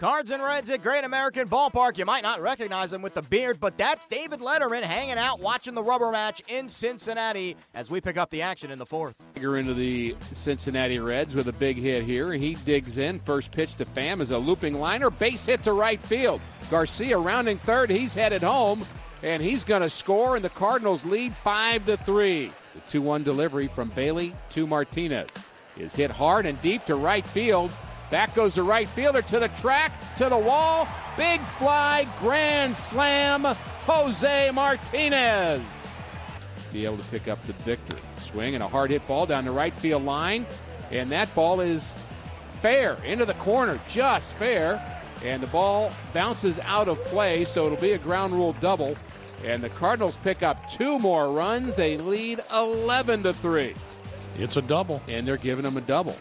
Cards and Reds at Great American Ballpark. You might not recognize him with the beard, but that's David Letterman hanging out watching the rubber match in Cincinnati as we pick up the action in the fourth. Bigger into the Cincinnati Reds with a big hit here. He digs in. First pitch to Pham is a looping liner. Base hit to right field. Garcia rounding third. He's headed home, and he's going to score, and the Cardinals lead 5-3. The 2-1 delivery from Bailey to Martinez is hit hard and deep to right field. Back goes the right fielder to the track, to the wall. Big fly, grand slam, Jose Martinez. Be able to pick up the victory. Swing and a hard hit ball down the right field line. And that ball is fair, into the corner, just fair. And the ball bounces out of play, so it'll be a ground rule double. And the Cardinals pick up two more runs. They lead 11-3. It's a double. And they're giving them a double.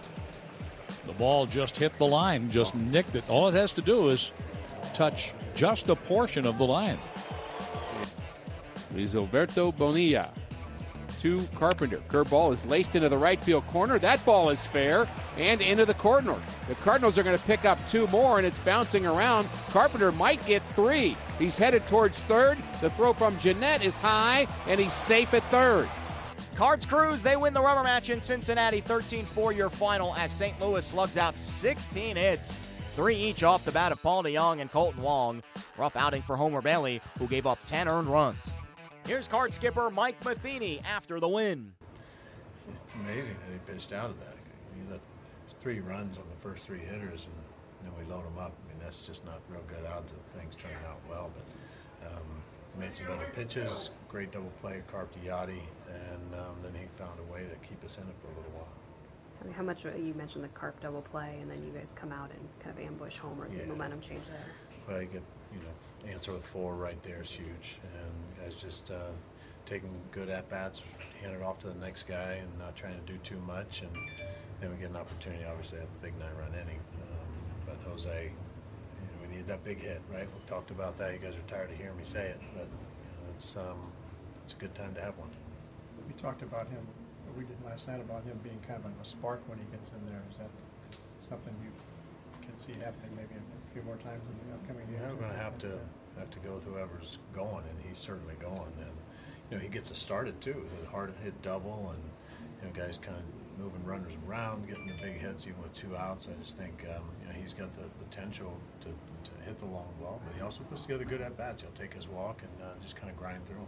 The ball just hit the line, just nicked it. All it has to do is touch just a portion of the line. Luis Alberto Bonilla to Carpenter. Curveball is laced into the right field corner. That ball is fair and into the corner. The Cardinals are going to pick up two more, and it's bouncing around. Carpenter might get three. He's headed towards third. The throw from Jeanette is high, and he's safe at third. Cards cruise, they win the rubber match in Cincinnati, 13-4 your final, as St. Louis slugs out 16 hits, 3 each off the bat of Paul DeYoung and Colton Wong. Rough outing for Homer Bailey, who gave up 10 earned runs. Here's Card skipper Mike Matheny after the win. It's amazing that he pitched out of that. He let 3 runs on the first 3 hitters, and then we load them up. I mean, that's just not real good odds that things turn out well, but made some better pitches, great double play, carved to Yadi, and then he found a way to keep us in it for a little while. I mean, how much, you mentioned the carp double play, and then you guys come out and kind of ambush Homer, the momentum change there. Well, you get, answer with 4 right there is huge, and guys just taking good at-bats, hand it off to the next guy, and not trying to do too much, and then we get an opportunity, obviously, to have a big 9-run inning, but Jose, need that big hit, right? We talked about that. You guys are tired of hearing me say it, but it's a good time to have one. We talked about him, what we did last night, about him being kind of like a spark when he gets in there. Is that something you can see happening maybe a few more times in the upcoming year? Yeah, we're going to have to go with whoever's going, and he's certainly going. And he gets us started too. With a hard hit double, and guys kind of moving runners around, getting the big hits even with 2 outs. I just think he's got the potential to hit the long ball, but he also puts together good at bats. He'll take his walk and just kind of grind through them.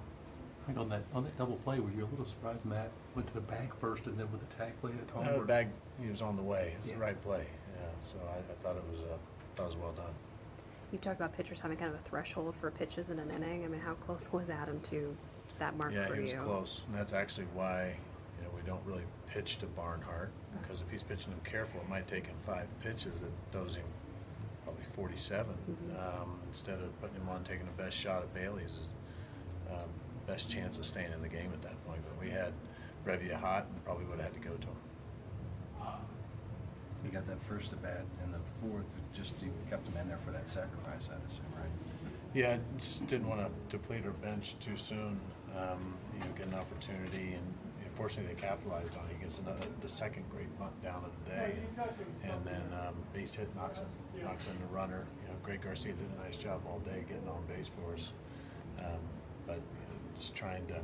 Right on that double play, were you a little surprised Matt went to the bag first and then with the tag play at home? No, the bag, he was on the way. It's the right play. Yeah, so I thought it was well done. You talked about pitchers having kind of a threshold for pitches in an inning. I mean, how close was Adam to that mark for you? Yeah, he was close, and that's actually why. We don't really pitch to Barnhart, because if he's pitching him careful, it might take him 5 pitches. It throws him probably 47. Instead of putting him on, taking the best shot at Bailey's is best chance of staying in the game at that point. But we had Brevia hot and probably would have had to go to him. He got that first at bat and the fourth, just you kept him in there for that sacrifice, I assume, right? Yeah, just didn't want to deplete our bench too soon. Get an opportunity, and fortunately, they capitalized on it. He gets the second great bunt down of the day, and then base hit knocks in the runner. Greg Garcia did a nice job all day getting on base for us, but just trying to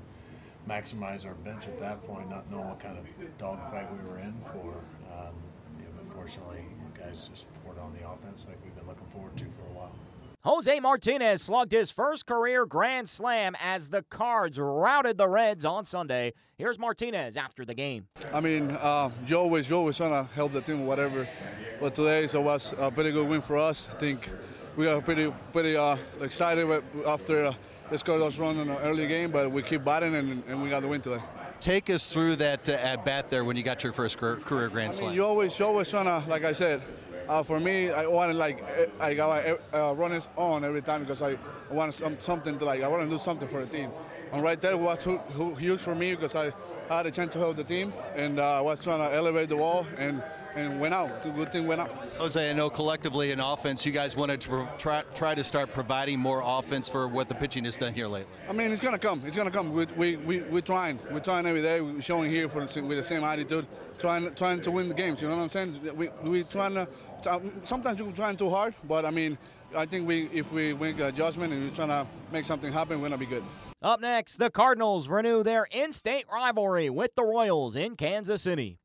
maximize our bench at that point, not knowing what kind of dogfight we were in for. But fortunately, guys just poured on the offense like we've been looking forward to for a while. Jose Martinez slugged his first career grand slam as the Cards routed the Reds on Sunday. Here's Martinez after the game. I mean, you always trying to help the team, whatever. But today, so it was a pretty good win for us. I think we are pretty excited after they scored those runs in the early game, but we keep batting and we got the win today. Take us through that at bat there when you got your first career grand slam. I mean, you always trying to, like I said. For me, I wanted I got runners on every time because I wanted something to I want to do something for the team. And right there was huge for me because I had a chance to help the team, and I was trying to elevate the ball, and and went out. The good thing went out. Jose, I know collectively in offense, you guys wanted to try to start providing more offense for what the pitching has done here lately. I mean, it's going to come. It's going to come. We're trying. We're trying every day. We're showing here for the, with the same attitude, trying to win the games. You know what I'm saying? We're trying to. Sometimes you're trying too hard, but I mean, I think if we make an adjustment and we're trying to make something happen, we're going to be good. Up next, the Cardinals renew their in-state rivalry with the Royals in Kansas City.